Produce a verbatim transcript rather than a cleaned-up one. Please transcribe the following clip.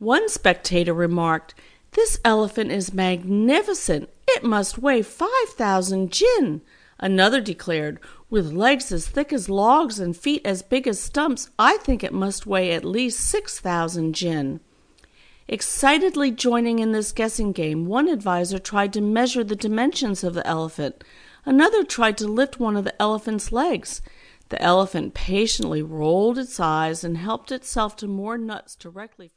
One spectator remarked, "This elephant is magnificent. It must weigh five thousand jin. Another declared, "With legs as thick as logs and feet as big as stumps, I think it must weigh at least six thousand jin. Excitedly joining in this guessing game, one advisor tried to measure the dimensions of the elephant. Another tried to lift one of the elephant's legs. The elephant patiently rolled its eyes and helped itself to more nuts directly from